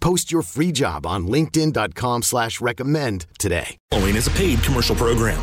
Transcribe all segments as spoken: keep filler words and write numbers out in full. Post your free job on linkedin.com slash recommend today. Following is a paid commercial program.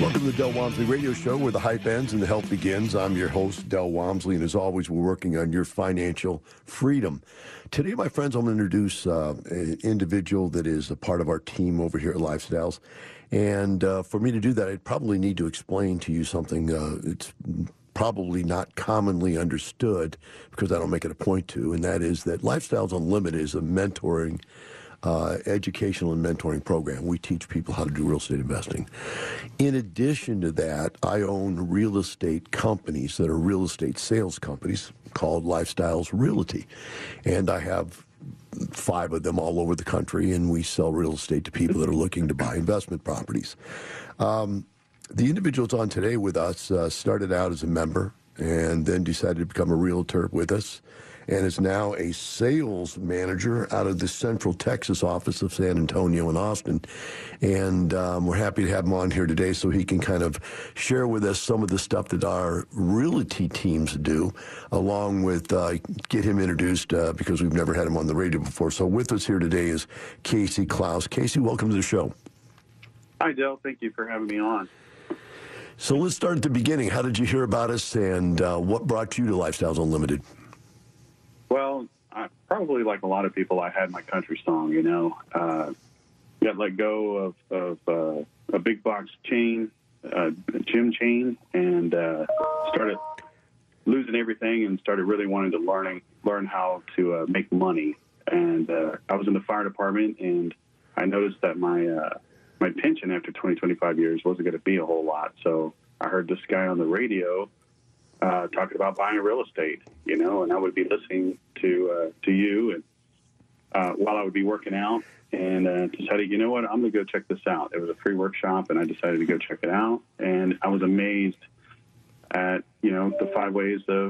Welcome to the Del Walmsley Radio Show, where the hype ends and the help begins. I'm your host, Del Walmsley, and as always, we're working on your financial freedom. Today, my friends, I'm going to introduce uh, an individual that is a part of our team over here at Lifestyles. And uh, for me to do that, I'd probably need to explain to you something uh, it's probably not commonly understood, because I don't make it a point to, and that is that Lifestyles Unlimited is a mentoring Uh, educational and mentoring program. We teach people how to do real estate investing. In addition to that, I own real estate companies that are real estate sales companies called Lifestyles Realty. And I have five of them all over the country, and we sell real estate to people that are looking to buy investment properties. Um, the individuals on today with us uh, started out as a member and then decided to become a realtor with us, and is now a sales manager out of the Central Texas office of San Antonio and Austin. And um, we're happy to have him on here today so he can kind of share with us some of the stuff that our realty teams do, along with uh, get him introduced uh, because we've never had him on the radio before. So with us here today is Casey Klaus. Casey, welcome to the show. Hi, Del. Thank you for having me on. So let's start at the beginning. How did you hear about us, and uh, what brought you to Lifestyles Unlimited? Well, I, probably like a lot of people, I had my country song, you know. Uh, got let go of, of uh, a big box chain, uh, gym chain, and uh, started losing everything and started really wanting to learn, learn how to uh, make money. And uh, I was in the fire department, and I noticed that my uh, my pension after twenty, twenty-five years wasn't going to be a whole lot. So I heard this guy on the radio Uh, talking about buying real estate, you know, and I would be listening to uh, to you and uh, while I would be working out, and uh, decided, you know what, I'm going to go check this out. It was a free workshop, and I decided to go check it out, and I was amazed at, you know, the five ways of,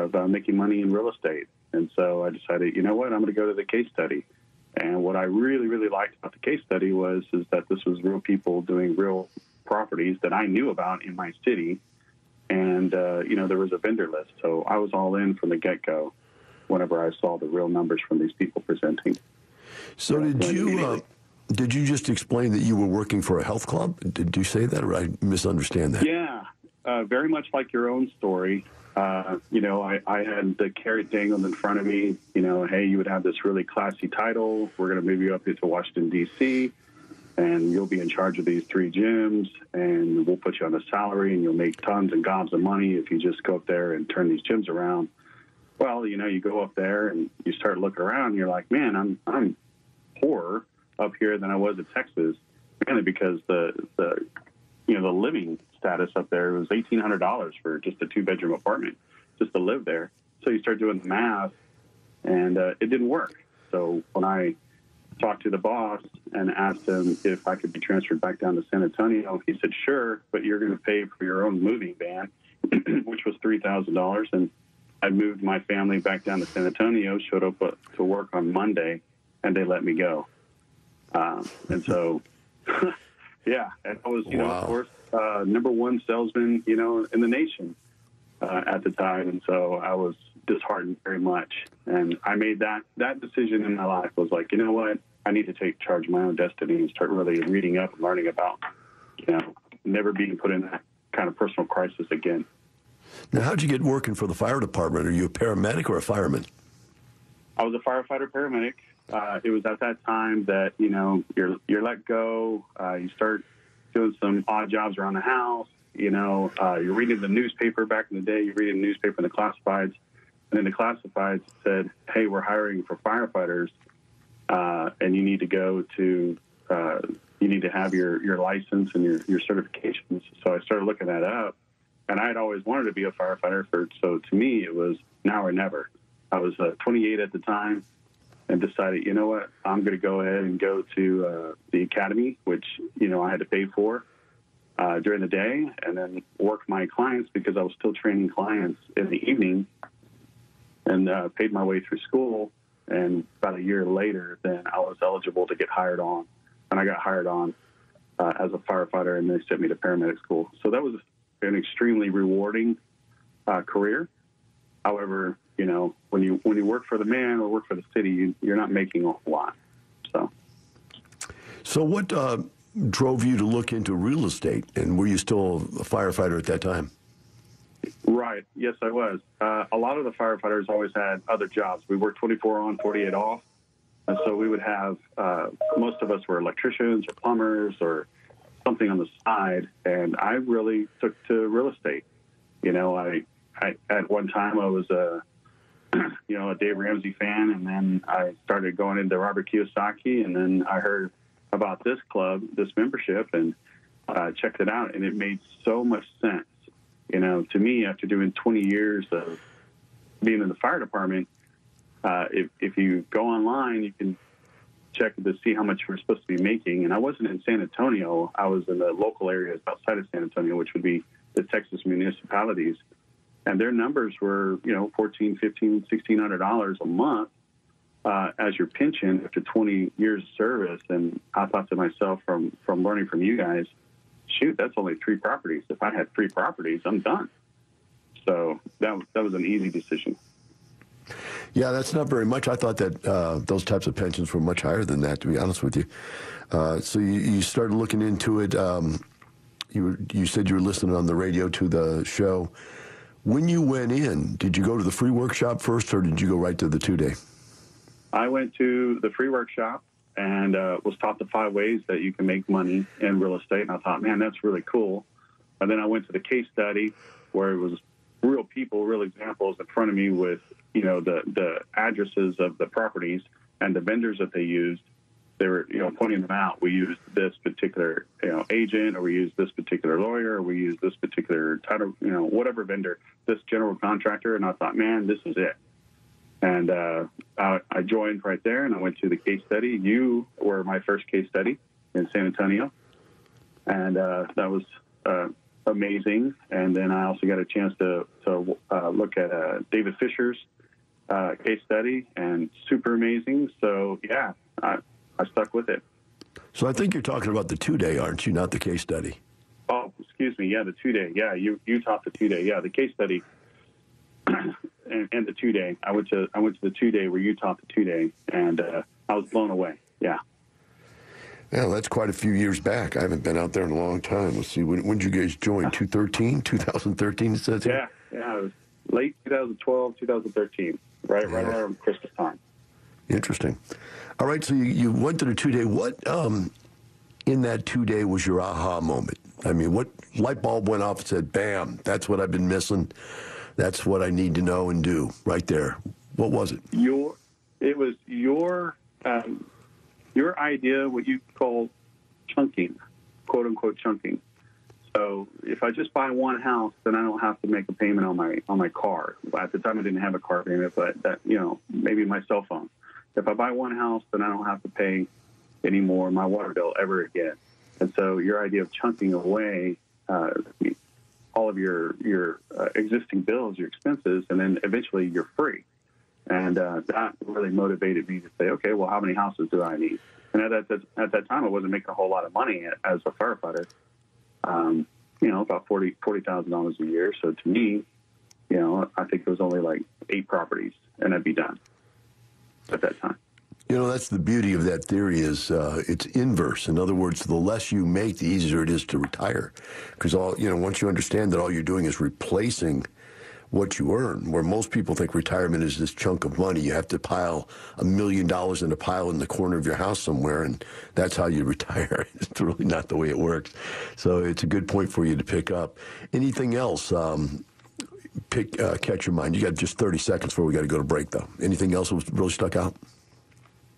of uh, making money in real estate. And so I decided, you know what, I'm going to go to the case study. And what I really, really liked about the case study was is that this was real people doing real properties that I knew about in my city. And, uh, you know, there was a vendor list. So I was all in from the get-go whenever I saw the real numbers from these people presenting. So yeah, did you uh, did you just explain that you were working for a health club? Did you say that, or I misunderstand that? Yeah, uh, very much like your own story. Uh, you know, I, I had the carrot dangled in front of me. You know, hey, you would have this really classy title. We're going to move you up here to Washington, D C, and you'll be in charge of these three gyms, and we'll put you on a salary, and you'll make tons and gobs of money if you just go up there and turn these gyms around. Well, you know, you go up there, and you start looking around, and you're like, man, I'm I'm poorer up here than I was in Texas, mainly because the the you know, the living status up there, it was eighteen hundred dollars for just a two-bedroom apartment just to live there. So you start doing the math, and uh, it didn't work. So when I talked to the boss and asked him if I could be transferred back down to San Antonio, he said, sure, but you're going to pay for your own moving van, which was three thousand dollars. And I moved my family back down to San Antonio, showed up to work on Monday, and they let me go. Um, and so, yeah, and I was, you wow. know, of course, uh, number one salesman, you know, in the nation uh, at the time. And so I was disheartened very much. And I made that, that decision in my life was like, you know what, I need to take charge of my own destiny and start really reading up and learning about, you know, never being put in that kind of personal crisis again. Now, how'd you get working for the fire department? Are you a paramedic or a fireman? I was a firefighter paramedic. Uh, it was at that time that, you know, you're you're let go. Uh, you start doing some odd jobs around the house. You know, uh, you're reading the newspaper back in the day. You're reading the newspaper in the classifieds. And then the classifieds said, hey, we're hiring for firefighters. Uh, and you need to go to, uh, you need to have your, your license and your, your certifications. So I started looking that up. And I had always wanted to be a firefighter. For, so to me, it was now or never. I was uh, twenty-eight at the time. And decided, you know what, I'm going to go ahead and go to uh, the academy, which, you know, I had to pay for uh, during the day, and then work my clients because I was still training clients in the evening, and uh, paid my way through school. And about a year later, then I was eligible to get hired on. And I got hired on uh, as a firefighter, and they sent me to paramedic school. So that was an extremely rewarding uh, career. However, you know, when you when you work for the man or work for the city, you, you're not making a whole lot. So, so what uh, drove you to look into real estate? And were you still a firefighter at that time? Right. Yes, I was. Uh, a lot of the firefighters always had other jobs. We worked twenty-four on, forty-eight off. And so we would have, uh, most of us were electricians or plumbers or something on the side. And I really took to real estate. You know, I, I at one time I was a, you know, a Dave Ramsey fan, and then I started going into Robert Kiyosaki, and then I heard about this club, this membership, and uh, checked it out, and it made so much sense. You know, to me, after doing twenty years of being in the fire department, uh, if, if you go online, you can check to see how much you were supposed to be making, and I wasn't in San Antonio. I was in the local areas outside of San Antonio, which would be the Texas municipalities. And their numbers were, you know, fourteen, fifteen, sixteen hundred dollars a month uh, as your pension after twenty years of service. And I thought to myself, from from learning from you guys, shoot, that's only three properties. If I had three properties, I'm done. So that that was an easy decision. Yeah, that's not very much. I thought that uh, those types of pensions were much higher than that, to be honest with you. Uh, so you, you started looking into it. Um, you were, you said you were listening on the radio to the show. When you went in, did you go to the free workshop first, or did you go right to the two-day? I went to the free workshop and uh, was taught the five ways that you can make money in real estate. And I thought, man, that's really cool. And then I went to the case study where it was real people, real examples in front of me with, you know, the, the addresses of the properties and the vendors that they used. They were, you know, pointing them out. We used this particular, you know, agent, or we used this particular lawyer, or we used this particular title, you know, whatever vendor, this general contractor. And I thought, man, this is it. And uh, I, I joined right there, and I went to the case study. You were my first case study in San Antonio, and uh, that was uh, amazing. And then I also got a chance to, to uh, look at uh, David Fisher's uh, case study, and super amazing. So, yeah, I I stuck with it. So I think you're talking about the two-day, aren't you, not the case study? Oh, excuse me. Yeah, the two-day. Yeah, you, you taught the two-day. Yeah, the case study and, and the two-day. I went to I went to the two-day where you taught the two-day, and uh, I was blown away. Yeah. Yeah, that's quite a few years back. I haven't been out there in a long time. Let's see. When, when did you guys join? twenty thirteen, twenty thirteen, it says here? Yeah, yeah. It was late twenty twelve, twenty thirteen, right, yeah. right around Christmas time. Interesting. All right, so you, you went to the two-day. What um, in that two-day was your aha moment? I mean, what light bulb went off and said, bam, that's what I've been missing. That's what I need to know and do right there. What was it? Your, it was your um, your idea, what you call chunking, quote-unquote chunking. So if I just buy one house, then I don't have to make a payment on my on my car. At the time, I didn't have a car payment, but that, you know, maybe my cell phone. If I buy one house, then I don't have to pay any more my water bill ever again. And so your idea of chunking away uh, all of your your uh, existing bills, your expenses, and then eventually you're free. And uh, that really motivated me to say, okay, well, how many houses do I need? And at that, at that time, I wasn't making a whole lot of money as a firefighter. Um, you know, about forty forty thousand dollars a year. So to me, you know, I think it was only like eight properties, and I'd be done at that time. You know, that's the beauty of that theory is uh, it's inverse. In other words, the less you make, the easier it is to retire, because all you know, once you understand that all you're doing is replacing what you earn, where most people think retirement is this chunk of money. You have to pile a million dollars in a pile in the corner of your house somewhere, and that's how you retire. It's really not the way it works. So it's a good point for you to pick up. Anything else um, pick uh, catch your mind? You got just thirty seconds before we got to go to break, though. Anything else that really stuck out?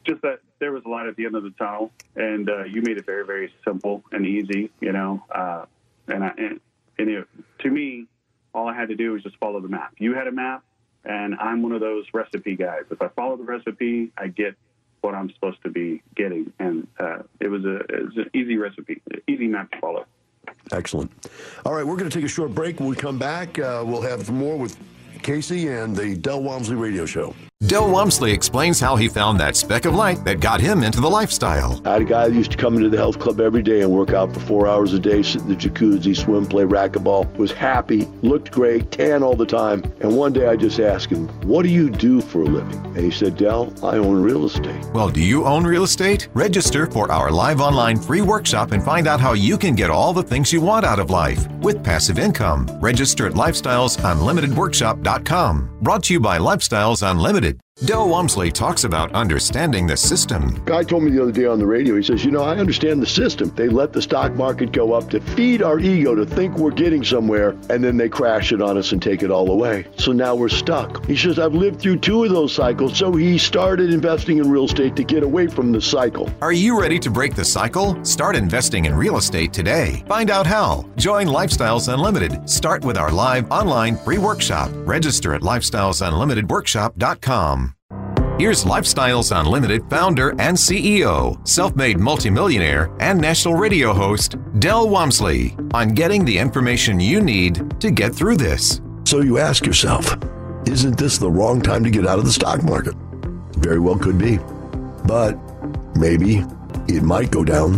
Just that there was a light at the end of the tunnel, and uh, you made it very, very simple and easy, you know. Uh, and I, and, and it, to me, all I had to do was just follow the map. You had a map, and I'm one of those recipe guys. If I follow the recipe, I get what I'm supposed to be getting. And uh, it was a it was an easy recipe, easy map to follow. Excellent. All right, we're going to take a short break. When we come back, uh, we'll have more with Casey and the Del Walmsley Radio Show. Del Walmsley explains how he found that speck of light that got him into the lifestyle. I had a guy that used to come into the health club every day and work out for four hours a day, sit in the jacuzzi, swim, play racquetball, was happy, looked great, tan all the time. And one day I just asked him, what do you do for a living? And he said, Del, I own real estate. Well, do you own real estate? Register for our live online free workshop and find out how you can get all the things you want out of life with passive income. Register at lifestyles unlimited workshop dot com. Brought to you by Lifestyles Unlimited. Del Walmsley talks about understanding the system. Guy told me the other day on the radio, he says, you know, I understand the system. They let the stock market go up to feed our ego to think we're getting somewhere, and then they crash it on us and take it all away. So now we're stuck. He says, I've lived through two of those cycles, so he started investing in real estate to get away from the cycle. Are you ready to break the cycle? Start investing in real estate today. Find out how. Join Lifestyles Unlimited. Start with our live online free workshop. Register at lifestyles unlimited workshop dot com. Here's Lifestyles Unlimited founder and C E O, self-made multimillionaire, and national radio host, Del Walmsley, on getting the information you need to get through this. So you ask yourself, isn't this the wrong time to get out of the stock market? Very well could be, but maybe it might go down.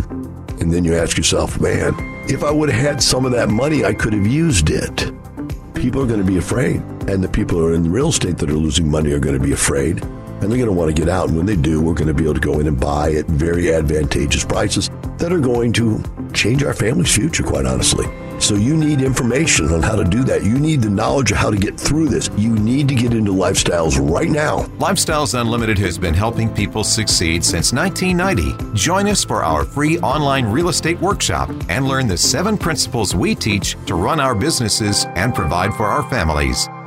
And then you ask yourself, man, if I would have had some of that money, I could have used it. People are going to be afraid. And the people who are in real estate that are losing money are going to be afraid. And they're going to want to get out. And when they do, we're going to be able to go in and buy at very advantageous prices that are going to change our family's future, quite honestly. So you need information on how to do that. You need the knowledge of how to get through this. You need to get into Lifestyles right now. Lifestyles Unlimited has been helping people succeed since nineteen ninety. Join us for our free online real estate workshop and learn the seven principles we teach to run our businesses and provide for our families.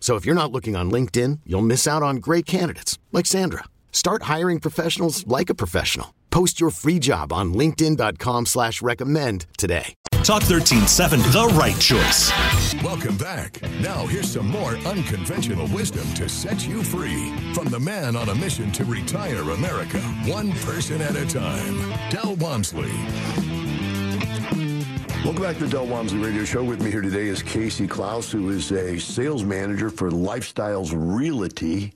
So if you're not looking on LinkedIn, you'll miss out on great candidates like Sandra. Start hiring professionals like a professional. Post your free job on linkedin dot com slash recommend today. Talk thirteen seven, the right choice. Welcome back. Now here's some more unconventional wisdom to set you free from the man on a mission to retire America, one person at a time, Del Walmsley. Welcome back to the Del Walmsley Radio Show. With me here today is Casey Klaus, who is a sales manager for Lifestyles Realty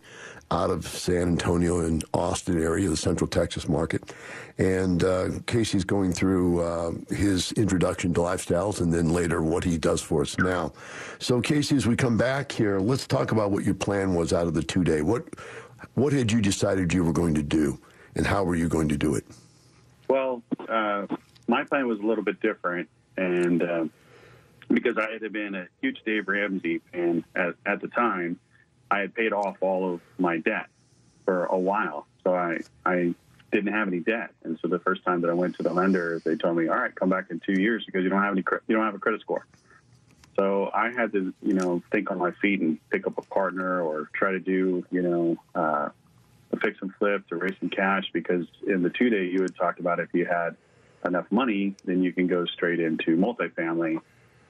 out of San Antonio and Austin area, the Central Texas market. And uh, Casey's going through uh, his introduction to Lifestyles and then later what he does for us now. So, Casey, as we come back here, let's talk about what your plan was out of the two-day. What, what had you decided you were going to do, and how were you going to do it? Well, uh, my plan was a little bit different. And uh, because I had been a huge Dave Ramsey fan at, at the time, I had paid off all of my debt for a while. So I, I didn't have any debt. And so the first time that I went to the lender, they told me, all right, come back in two years because you don't have any, you don't have a credit score. So I had to, you know, think on my feet and pick up a partner or try to do, you know, uh, a fix and flip to raise some cash, because in the two day you had talked about if you had enough money, then you can go straight into multifamily.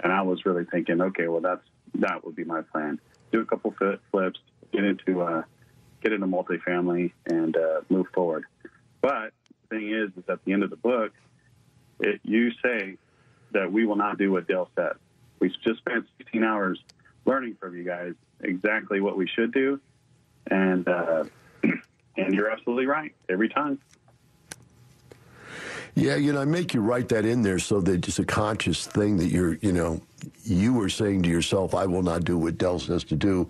And I was really thinking, okay, well, that's that would be my plan. Do a couple flips, get into uh, get into multifamily, and uh, move forward. But the thing is, is at the end of the book, it, you say that we will not do what Dale said. We just spent sixteen hours learning from you guys exactly what we should do, and uh, and you're absolutely right every time. Yeah, you know, I make you write that in there so that it's a conscious thing that you're, you know, you were saying to yourself, I will not do what Dell says to do,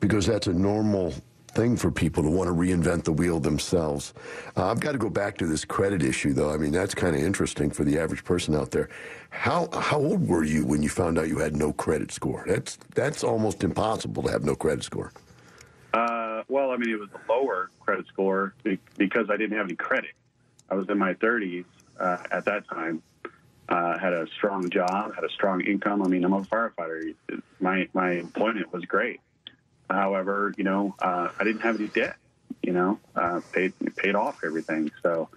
because that's a normal thing for people to want to reinvent the wheel themselves. Uh, I've got to go back to this credit issue, though. I mean, that's kind of interesting for the average person out there. How how old were you when you found out you had no credit score? That's, that's almost impossible to have no credit score. Uh, well, I mean, it was a lower credit score because I didn't have any credit. I was in my thirties. Uh, at that time, uh, had a strong job, had a strong income. I mean, I'm a firefighter. My my employment was great. However, you know, uh, I didn't have any debt. You know, uh, paid paid off everything. So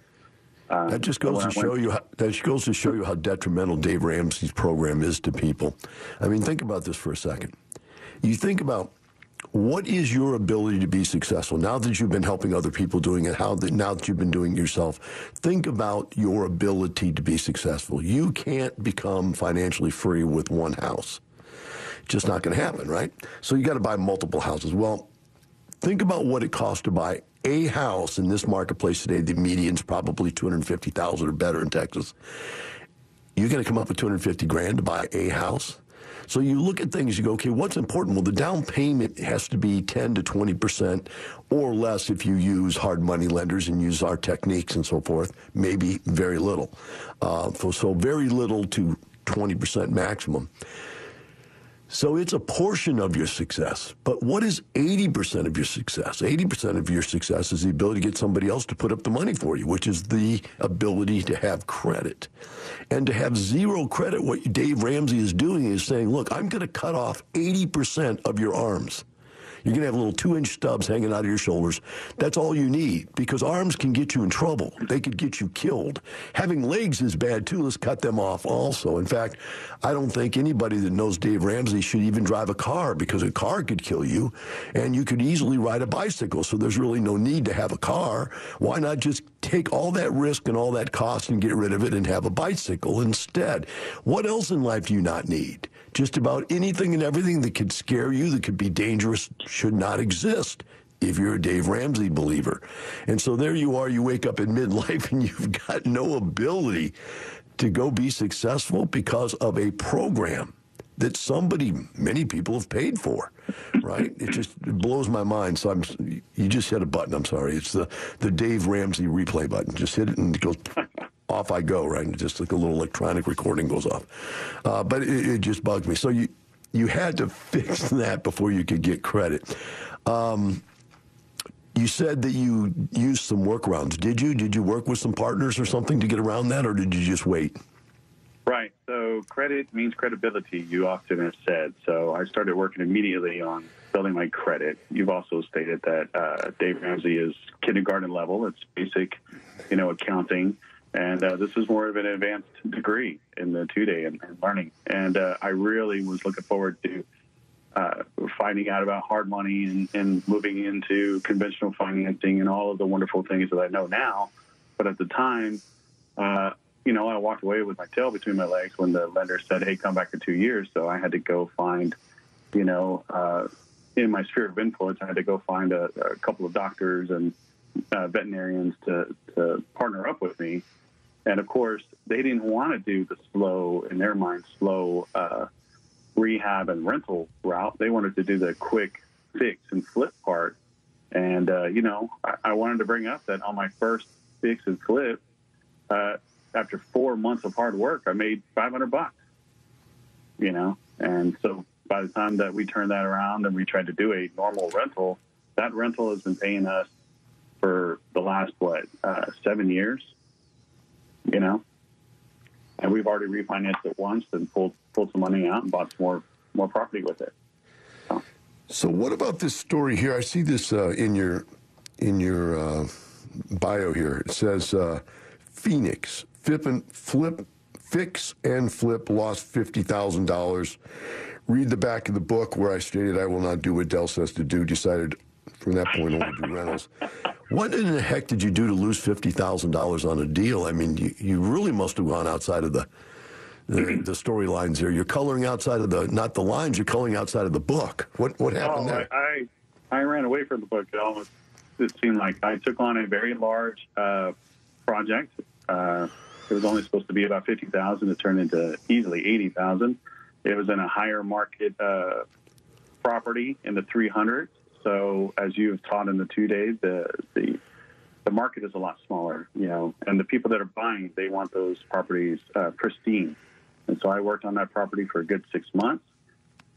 uh, that just goes to show you. How, that just goes to show you how detrimental Dave Ramsey's program is to people. I mean, think about this for a second. You think about, what is your ability to be successful now that you've been helping other people doing it, how that now that you've been doing it yourself? Think about your ability to be successful. You can't become financially free with one house. Just not going to happen, right? So you got to buy multiple houses. Well, think about what it costs to buy a house in this marketplace today. The median's probably two hundred fifty thousand dollars or better in Texas. You're going to come up with two hundred fifty grand to buy a house? So you look at things, you go, okay, what's important? Well, the down payment has to be ten to twenty percent or less if you use hard money lenders and use our techniques and so forth, maybe very little. Uh, so very little to twenty percent maximum. So it's a portion of your success. But what is eighty percent of your success? eighty percent of your success is the ability to get somebody else to put up the money for you, which is the ability to have credit. And to have zero credit, what Dave Ramsey is doing is saying, look, I'm going to cut off eighty percent of your arms. You're going to have little two-inch stubs hanging out of your shoulders. That's all you need, because arms can get you in trouble. They could get you killed. Having legs is bad, too. Let's cut them off also. In fact, I don't think anybody that knows Dave Ramsey should even drive a car, because a car could kill you, and you could easily ride a bicycle. So there's really no need to have a car. Why not just take all that risk and all that cost and get rid of it and have a bicycle instead? What else in life do you not need? Just about anything and everything that could scare you, that could be dangerous, should not exist if you're a Dave Ramsey believer. And so there you are, you wake up in midlife and you've got no ability to go be successful because of a program that somebody, many people have paid for, right? It just it blows my mind. So I'm, you just hit a button, I'm sorry. It's the, the Dave Ramsey replay button. Just hit it and it goes... Off I go, right? Just like a little electronic recording goes off. Uh, but it, it just bugged me. So you you had to fix that before you could get credit. Um, you said that you used some workarounds. Did you? Did you work with some partners or something to get around that, or did you just wait? Right. So credit means credibility, you often have said. So I started working immediately on building my credit. You've also stated that uh, Dave Ramsey is kindergarten level. It's basic, you know, accounting. And uh, this is more of an advanced degree in the two-day and, and learning. And uh, I really was looking forward to uh, finding out about hard money and, and moving into conventional financing and all of the wonderful things that I know now. But at the time, uh, you know, I walked away with my tail between my legs when the lender said, hey, come back in two years. So I had to go find, you know, uh, in my sphere of influence, I had to go find a, a couple of doctors and uh, veterinarians to, to partner up with me. And, of course, they didn't want to do the slow, in their mind, slow uh, rehab and rental route. They wanted to do the quick fix and flip part. And, uh, you know, I, I wanted to bring up that on my first fix and flip, uh, after four months of hard work, I made five hundred bucks, you know. And so by the time that we turned that around and we tried to do a normal rental, that rental has been paying us for the last, what, uh, seven years, you know. And we've already refinanced it once and pulled pulled some money out and bought some more, more property with it. So. So what about this story here? I see this uh, in your in your uh, bio here. It says uh, Phoenix flip and flip fix and flip lost fifty thousand dollars. Read the back of the book where I stated I will not do what Del says to do. Decided from that point on to do rentals. What in the heck did you do to lose fifty thousand dollars on a deal? I mean, you, you really must have gone outside of the the, the storylines here. You're coloring outside of the, not the lines, you're coloring outside of the book. What what happened oh, there? I, I I ran away from the book. It almost it seemed like I took on a very large uh, project. Uh, it was only supposed to be about fifty thousand dollars. It turned into easily eighty thousand dollars. It was in a higher market uh, property in the three hundreds. So as you've taught in the two days, the, the the market is a lot smaller, you know, and the people that are buying, they want those properties uh, pristine. And so I worked on that property for a good six months,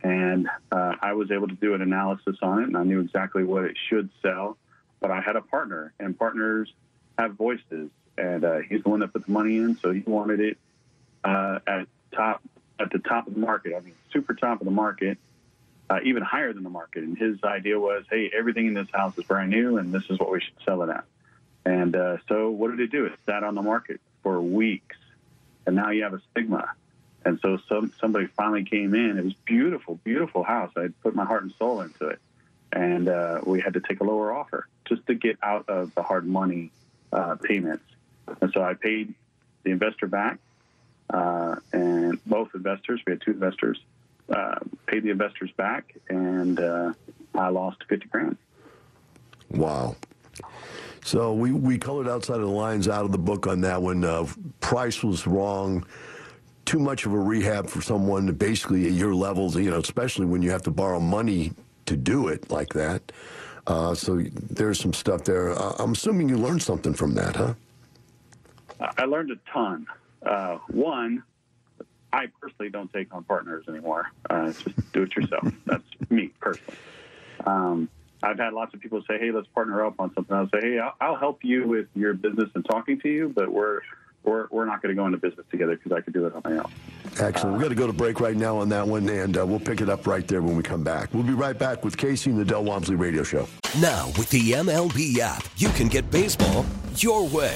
and uh, I was able to do an analysis on it, and I knew exactly what it should sell. But I had a partner, and partners have voices, and uh, he's the one that put the money in, so he wanted it uh, at top at the top of the market. I mean, super top of the market, uh, even higher than the market. And his idea was, hey, everything in this house is brand new, and this is what we should sell it at. And uh, so what did it do? It sat on the market for weeks, and now you have a stigma. And so some somebody finally came in. It was beautiful, beautiful house. I put my heart and soul into it, and uh, we had to take a lower offer just to get out of the hard money uh, payments. And so I paid the investor back, uh, and both investors. We had two investors. Uh, paid the investors back, and uh, I lost fifty grand. Wow. So we we colored outside of the lines out of the book on that one. Uh, price was wrong. Too much of a rehab for someone basically at your levels, you know, especially when you have to borrow money to do it like that. Uh, so there's some stuff there. Uh, I'm assuming you learned something from that, huh? I learned a ton. Uh, one, I personally don't take on partners anymore. Uh, just do it yourself. That's me personally. Um, I've had lots of people say, hey, let's partner up on something. I'll say, hey, I'll, I'll help you with your business and talking to you, but we're... We're, we're not going to go into business together because I could do it on my own. Excellent. We've got to go to break right now on that one, and uh, we'll pick it up right there when we come back. We'll be right back with Casey and the Del Walmsley Radio Show. Now, with the M L B app, you can get baseball your way.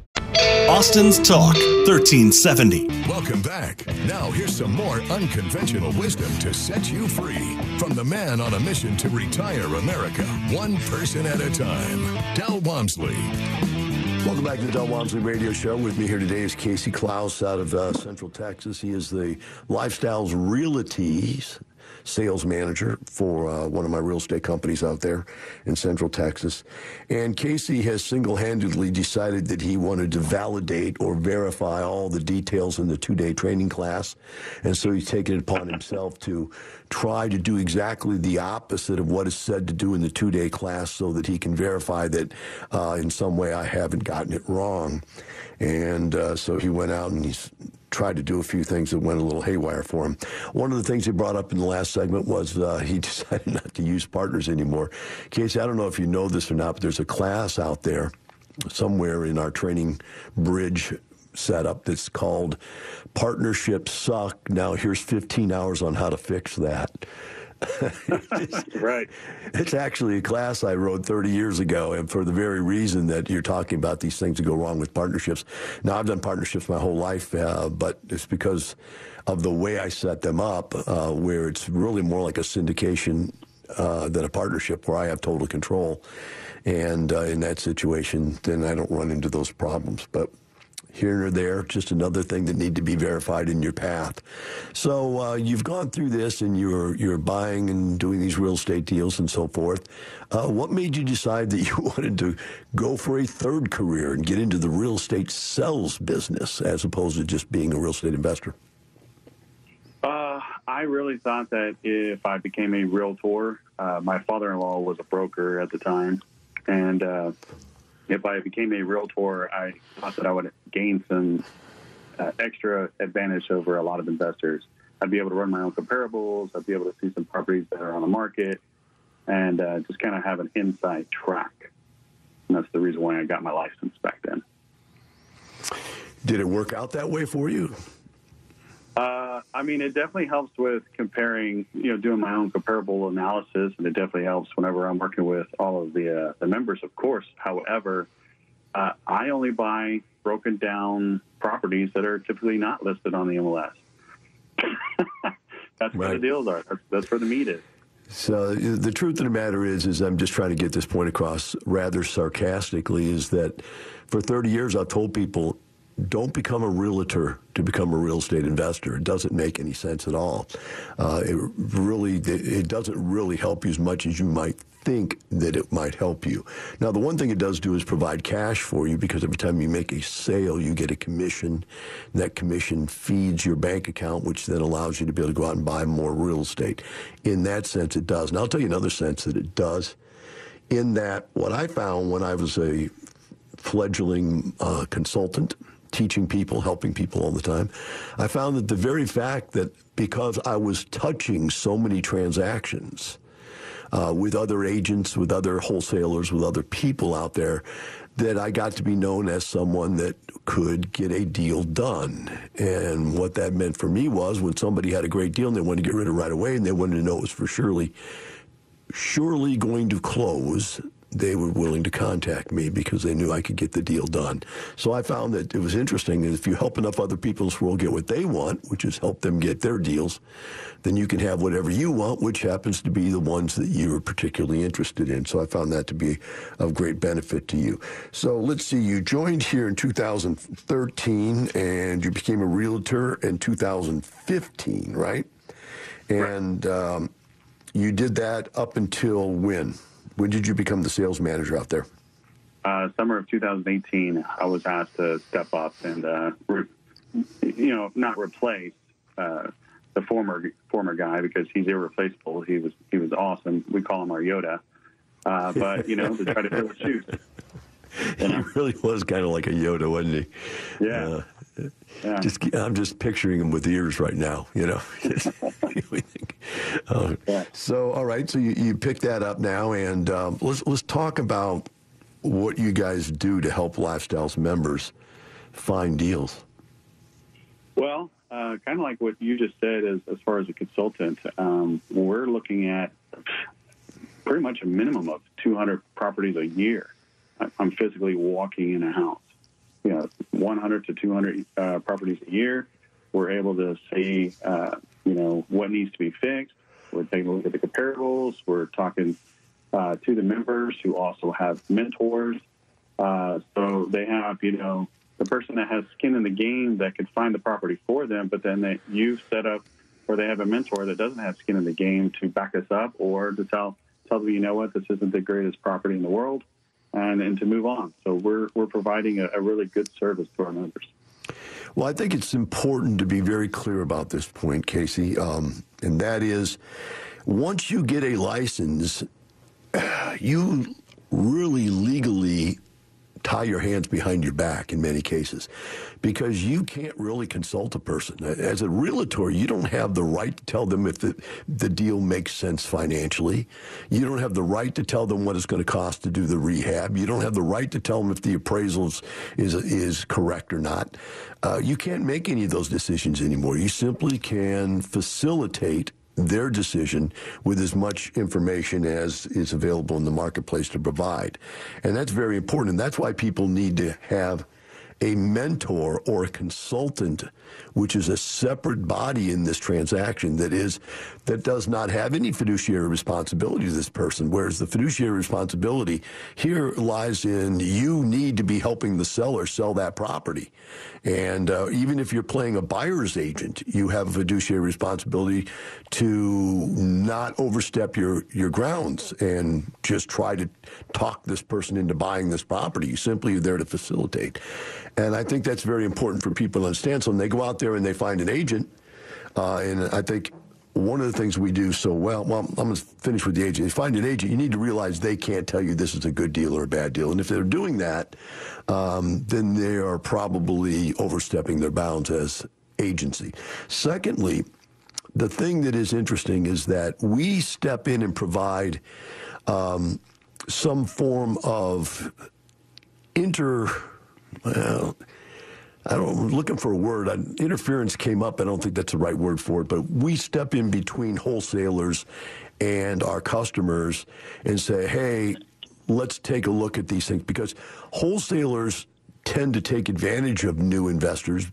Austin's Talk, thirteen seventy. Welcome back. Now here's some more unconventional wisdom to set you free from the man on a mission to retire America, one person at a time, Del Walmsley. Welcome back to the Del Walmsley Radio Show. With me here today is Casey Klaus out of uh, Central Texas. He is the Lifestyles Realty's sales manager for uh, one of my real estate companies out there in Central Texas. And Casey has single-handedly decided that he wanted to validate or verify all the details in the two-day training class. And so he's taken it upon himself to try to do exactly the opposite of what is said to do in the two-day class so that he can verify that uh, in some way I haven't gotten it wrong. And uh, so he went out and he's tried to do a few things that went a little haywire for him. One of the things he brought up in the last segment was uh, he decided not to use partners anymore. Casey, I don't know if you know this or not, but there's a class out there somewhere in our training bridge setup that's called Partnerships Suck. Now here's fifteen hours on how to fix that. it's, right. It's actually a class I wrote thirty years ago, and for the very reason that you're talking about, these things that go wrong with partnerships. Now, I've done partnerships my whole life, uh, but it's because of the way I set them up, uh, where it's really more like a syndication uh, than a partnership, where I have total control. And uh, in that situation, then I don't run into those problems. But here or there, just another thing that need to be verified in your path. So uh, you've gone through this, and you're you're buying and doing these real estate deals and so forth. Uh, what made you decide that you wanted to go for a third career and get into the real estate sales business as opposed to just being a real estate investor? Uh, I really thought that if I became a realtor, uh, my father-in-law was a broker at the time, and uh, if I became a realtor, I thought that I would gain some uh, extra advantage over a lot of investors. I'd be able to run my own comparables. I'd be able to see some properties that are on the market and uh, just kind of have an inside track. And that's the reason why I got my license back then. Did it work out that way for you? Uh, I mean, it definitely helps with comparing, you know, doing my own comparable analysis, and it definitely helps whenever I'm working with all of the uh, the members, of course. However, uh, I only buy broken down properties that are typically not listed on the M L S. That's right. Where the deals are. That's, that's where the meat is. So the truth of the matter is, is I'm just trying to get this point across rather sarcastically, is that for thirty years I've told people, don't become a realtor to become a real estate investor. It doesn't make any sense at all. Uh, it really, it doesn't really help you as much as you might think that it might help you. Now, the one thing it does do is provide cash for you, because every time you make a sale, you get a commission. That commission feeds your bank account, which then allows you to be able to go out and buy more real estate. In that sense, it does. And I'll tell you another sense that it does, in that what I found when I was a fledgling uh, consultant, teaching people, helping people all the time, I found that the very fact that, because I was touching so many transactions uh, with other agents, with other wholesalers, with other people out there, that I got to be known as someone that could get a deal done. And what that meant for me was, when somebody had a great deal and they wanted to get rid of it right away, and they wanted to know it was for surely, surely going to close, they were willing to contact me because they knew I could get the deal done. So I found that it was interesting that if you help enough other people in this world get what they want, which is help them get their deals, then you can have whatever you want, which happens to be the ones that you are particularly interested in. So I found that to be of great benefit to you. So let's see, you joined here in two thousand thirteen, and you became a realtor in two thousand fifteen, right? And um, you did that up until when? When did you become the sales manager out there? Uh, summer of two thousand eighteen, I was asked to step up and, uh, re- you know, not replace uh, the former former guy, because he's irreplaceable. He was he was awesome. We call him our Yoda. Uh, but, you know, to try to fill the shoes. You know? He really was kind of like a Yoda, wasn't he? Yeah. Uh, Yeah. Just, I'm just picturing him with ears right now, you know. um, yeah. So, all right, so you, you pick that up now, and um, let's let's talk about what you guys do to help Lifestyles members find deals. Well, uh, kind of like what you just said, as, as far as a consultant, um, we're looking at pretty much a minimum of two hundred properties a year. I'm physically walking in a house. You know, one hundred to two hundred uh, properties a year. We're able to see, uh, you know, what needs to be fixed. We're taking a look at the comparables. We're talking uh, to the members who also have mentors. Uh, so they have, you know, the person that has skin in the game that can find the property for them, but then they, you've set up, or they have a mentor that doesn't have skin in the game to back us up, or to tell, tell them, you know what, this isn't the greatest property in the world. And, and to move on. So we're we're providing a, a really good service to our members. Well, I think it's important to be very clear about this point, Casey, um, and that is, once you get a license, you really legally tie your hands behind your back in many cases, because you can't really consult a person. As a realtor, you don't have the right to tell them if the, the deal makes sense financially. You don't have the right to tell them what it's going to cost to do the rehab. You don't have the right to tell them if the appraisal is, is correct or not. Uh, you can't make any of those decisions anymore. You simply can facilitate their decision with as much information as is available in the marketplace to provide. And that's very important. And that's why people need to have a mentor or a consultant, which is a separate body in this transaction that is that does not have any fiduciary responsibility to this person, whereas the fiduciary responsibility here lies in you need to be helping the seller sell that property. And uh, even if you're playing a buyer's agent, you have a fiduciary responsibility to not overstep your, your grounds and just try to talk this person into buying this property. You simply are there to facilitate. And I think that's very important for people to understand. So when they go out there and they find an agent, uh, and I think one of the things we do so well, well, I'm going to finish with the agent. If you find an agent, you need to realize they can't tell you this is a good deal or a bad deal. And if they're doing that, um, then they are probably overstepping their bounds as agency. Secondly, the thing that is interesting is that we step in and provide um, some form of inter... Well, I don't, I'm looking for a word. I, interference came up. I don't think that's the right word for it. But we step in between wholesalers and our customers and say, hey, let's take a look at these things. Because wholesalers tend to take advantage of new investors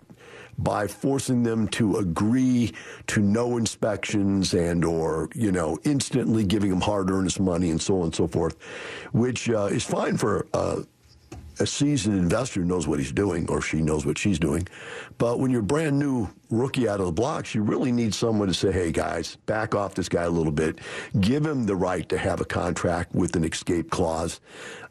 by forcing them to agree to no inspections and or, you know, instantly giving them hard-earned money and so on and so forth, which uh, is fine for uh a seasoned investor knows what he's doing, or she knows what she's doing. But when you're brand new rookie out of the blocks, you really need someone to say, hey, guys, back off this guy a little bit. Give him the right to have a contract with an escape clause.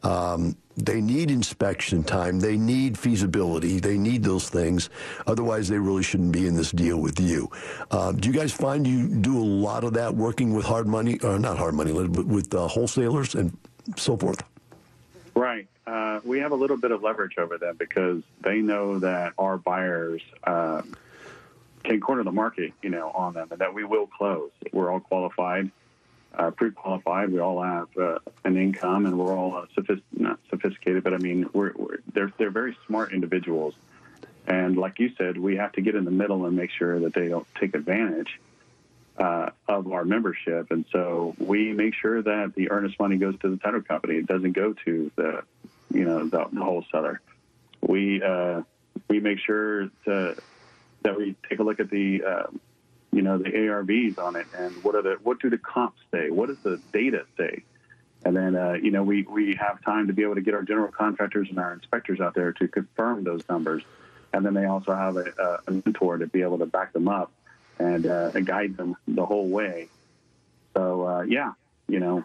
Um, they need inspection time. They need feasibility. They need those things. Otherwise, they really shouldn't be in this deal with you. Uh, do you guys find you do a lot of that working with hard money, or not hard money, but with uh, wholesalers and so forth? Right. Uh, we have a little bit of leverage over them because they know that our buyers um, can corner the market, you know, on them, and that we will close. We're all qualified, uh, pre-qualified. We all have uh, an income, and we're all uh, sophist- not sophisticated, but I mean, we're, we're they're they're very smart individuals. And like you said, we have to get in the middle and make sure that they don't take advantage Uh, of our membership. And so we make sure that the earnest money goes to the title company. It doesn't go to the, you know, the, the wholesaler. We uh, we make sure to, that we take a look at the, uh, you know, the A R Vs on it, and what are the what do the comps say? What does the data say? And then uh, you know we we have time to be able to get our general contractors and our inspectors out there to confirm those numbers, and then they also have a, a mentor to be able to back them up and uh, guide them the whole way. So, uh, yeah, you know,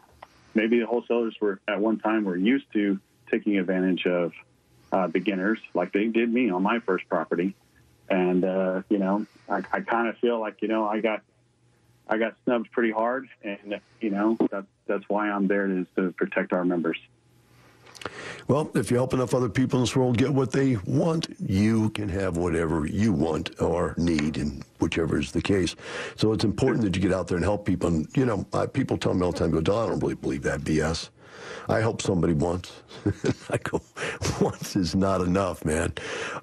maybe the wholesalers were at one time were used to taking advantage of uh, beginners like they did me on my first property. And, uh, you know, I, I kind of feel like, you know, I got I got snubbed pretty hard. And, you know, that, that's why I'm there is to protect our members. Well, if you help enough other people in this world get what they want, you can have whatever you want or need, and whichever is the case. So it's important that you get out there and help people. And, you know, I, people tell me all the time, go, Don, I don't really believe that B S. I helped somebody once. I go, once is not enough, man.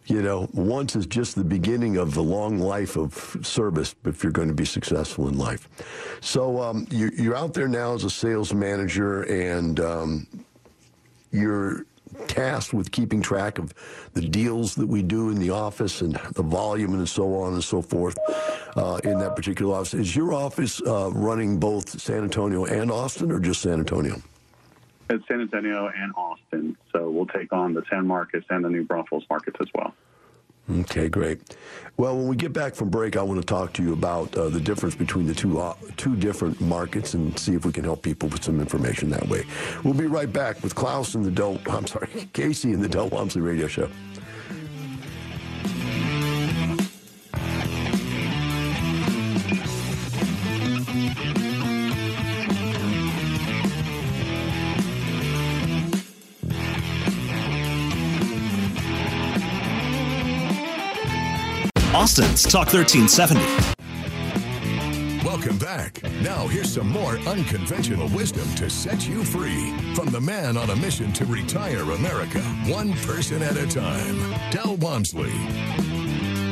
You know, once is just the beginning of the long life of service if you're going to be successful in life. So um, you, you're out there now as a sales manager, and um, you're tasked with keeping track of the deals that we do in the office and the volume and so on and so forth uh, in that particular office. Is your office uh, running both San Antonio and Austin, or just San Antonio? It's San Antonio and Austin, so we'll take on the San Marcos and the New Braunfels markets as well. Okay, great. Well, when we get back from break, I want to talk to you about uh, the difference between the two uh, two different markets and see if we can help people with some information that way. We'll be right back with Klaus and the Del, I'm sorry, Casey and the Del Walmsley Radio Show. Austin's Talk thirteen seventy. Welcome back. Now here's some more unconventional wisdom to set you free from the man on a mission to retire America, one person at a time, Del Walmsley.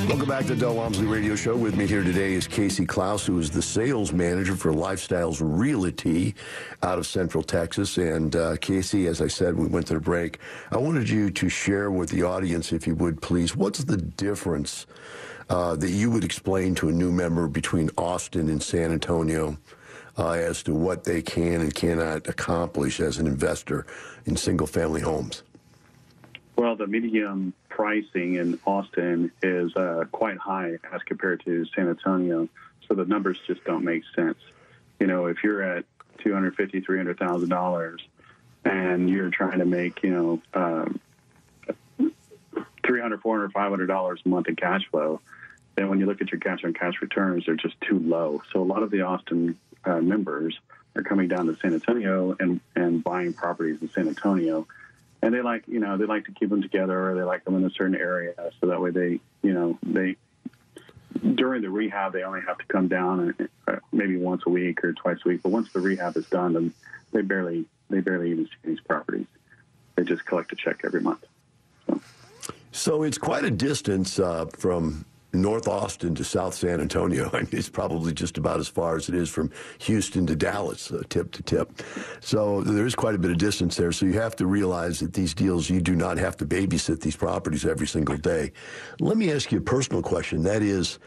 Welcome back to the Del Walmsley Radio Show. With me here today is Casey Klaus, who is the sales manager for Lifestyles Realty out of Central Texas. And uh, Casey, as I said, we went to the break. I wanted you to share with the audience, if you would please, what's the difference uh, that you would explain to a new member between Austin and San Antonio uh, as to what they can and cannot accomplish as an investor in single-family homes? Well, the medium pricing in Austin is uh, quite high as compared to San Antonio, so the numbers just don't make sense. You know, if you're at two hundred fifty thousand dollars, three hundred thousand dollars, and you're trying to make, you know, um, three hundred dollars, four hundred dollars, five hundred dollars a month in cash flow, then when you look at your cash-on-cash returns, they're just too low. So a lot of the Austin uh, members are coming down to San Antonio and, and buying properties in San Antonio. And they like, you know, they like to keep them together, or they like them in a certain area, so that way they, you know, they during the rehab they only have to come down maybe once a week or twice a week. But once the rehab is done, then they barely they barely even see these properties. They just collect a check every month. So, so it's quite a distance uh, from North Austin to South San Antonio. I mean, it's probably just about as far as it is from Houston to Dallas, uh, tip to tip. So there is quite a bit of distance there. So you have to realize that these deals, you do not have to babysit these properties every single day. Let me ask you a personal question. That is,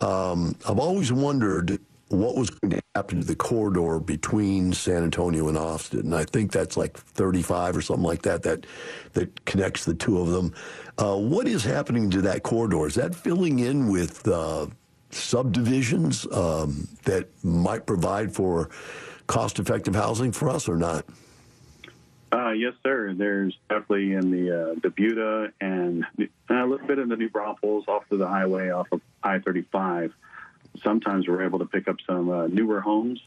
um, I've always wondered what was going to happen to the corridor between San Antonio and Austin. And I think that's like thirty-five or something like that, that that connects the two of them. Uh, what is happening to that corridor? Is that filling in with uh, subdivisions um, that might provide for cost-effective housing for us or not? Uh, yes, sir. There's definitely in the uh, the Buda and a little bit in the New Braunfels off of the highway, off of I thirty-five. Sometimes we're able to pick up some uh, newer homes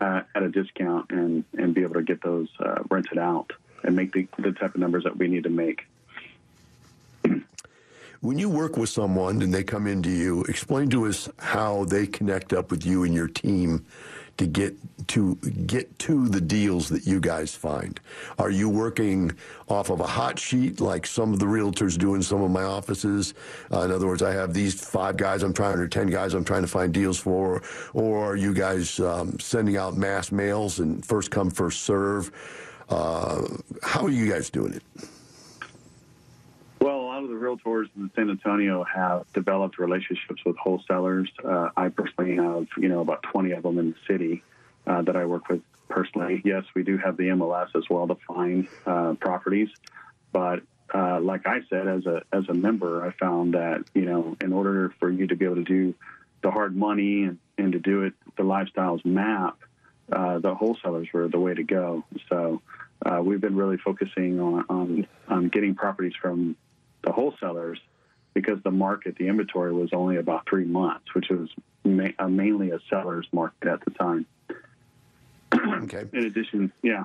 uh, at a discount and, and be able to get those uh, rented out and make the, the type of numbers that we need to make. When you work with someone and they come into you, explain to us how they connect up with you and your team to get to get to the deals that you guys find. Are you working off of a hot sheet like some of the realtors do in some of my offices? Uh, in other words, I have these five guys I'm trying, or ten guys I'm trying to find deals for, or are you guys um, sending out mass mails and first come, first serve? Uh, how are you guys doing it? Well, a lot of the realtors in San Antonio have developed relationships with wholesalers. Uh, I personally have, you know, about twenty of them in the city uh, that I work with personally. Yes, we do have the M L S as well to find uh, properties. But uh, like I said, as a as a member, I found that, you know, in order for you to be able to do the hard money and, and to do it, the Lifestyles map, uh, the wholesalers were the way to go. So uh, we've been really focusing on, on, on getting properties from the wholesalers, because the market, the inventory was only about three months, which was ma- uh, mainly a seller's market at the time. Okay. In addition, yeah.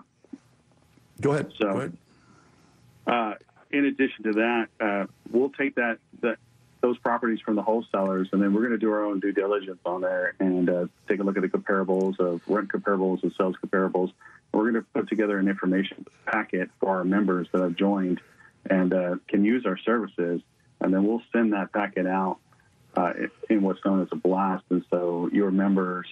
Go ahead. So, Go ahead. Uh, in addition to that, uh, we'll take that, that those properties from the wholesalers, and then we're going to do our own due diligence on there and uh, take a look at the comparables of rent comparables and sales comparables. We're going to put together an information packet for our members that have joined and uh, can use our services, and then we'll send that packet out uh, in what's known as a blast. And so your members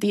The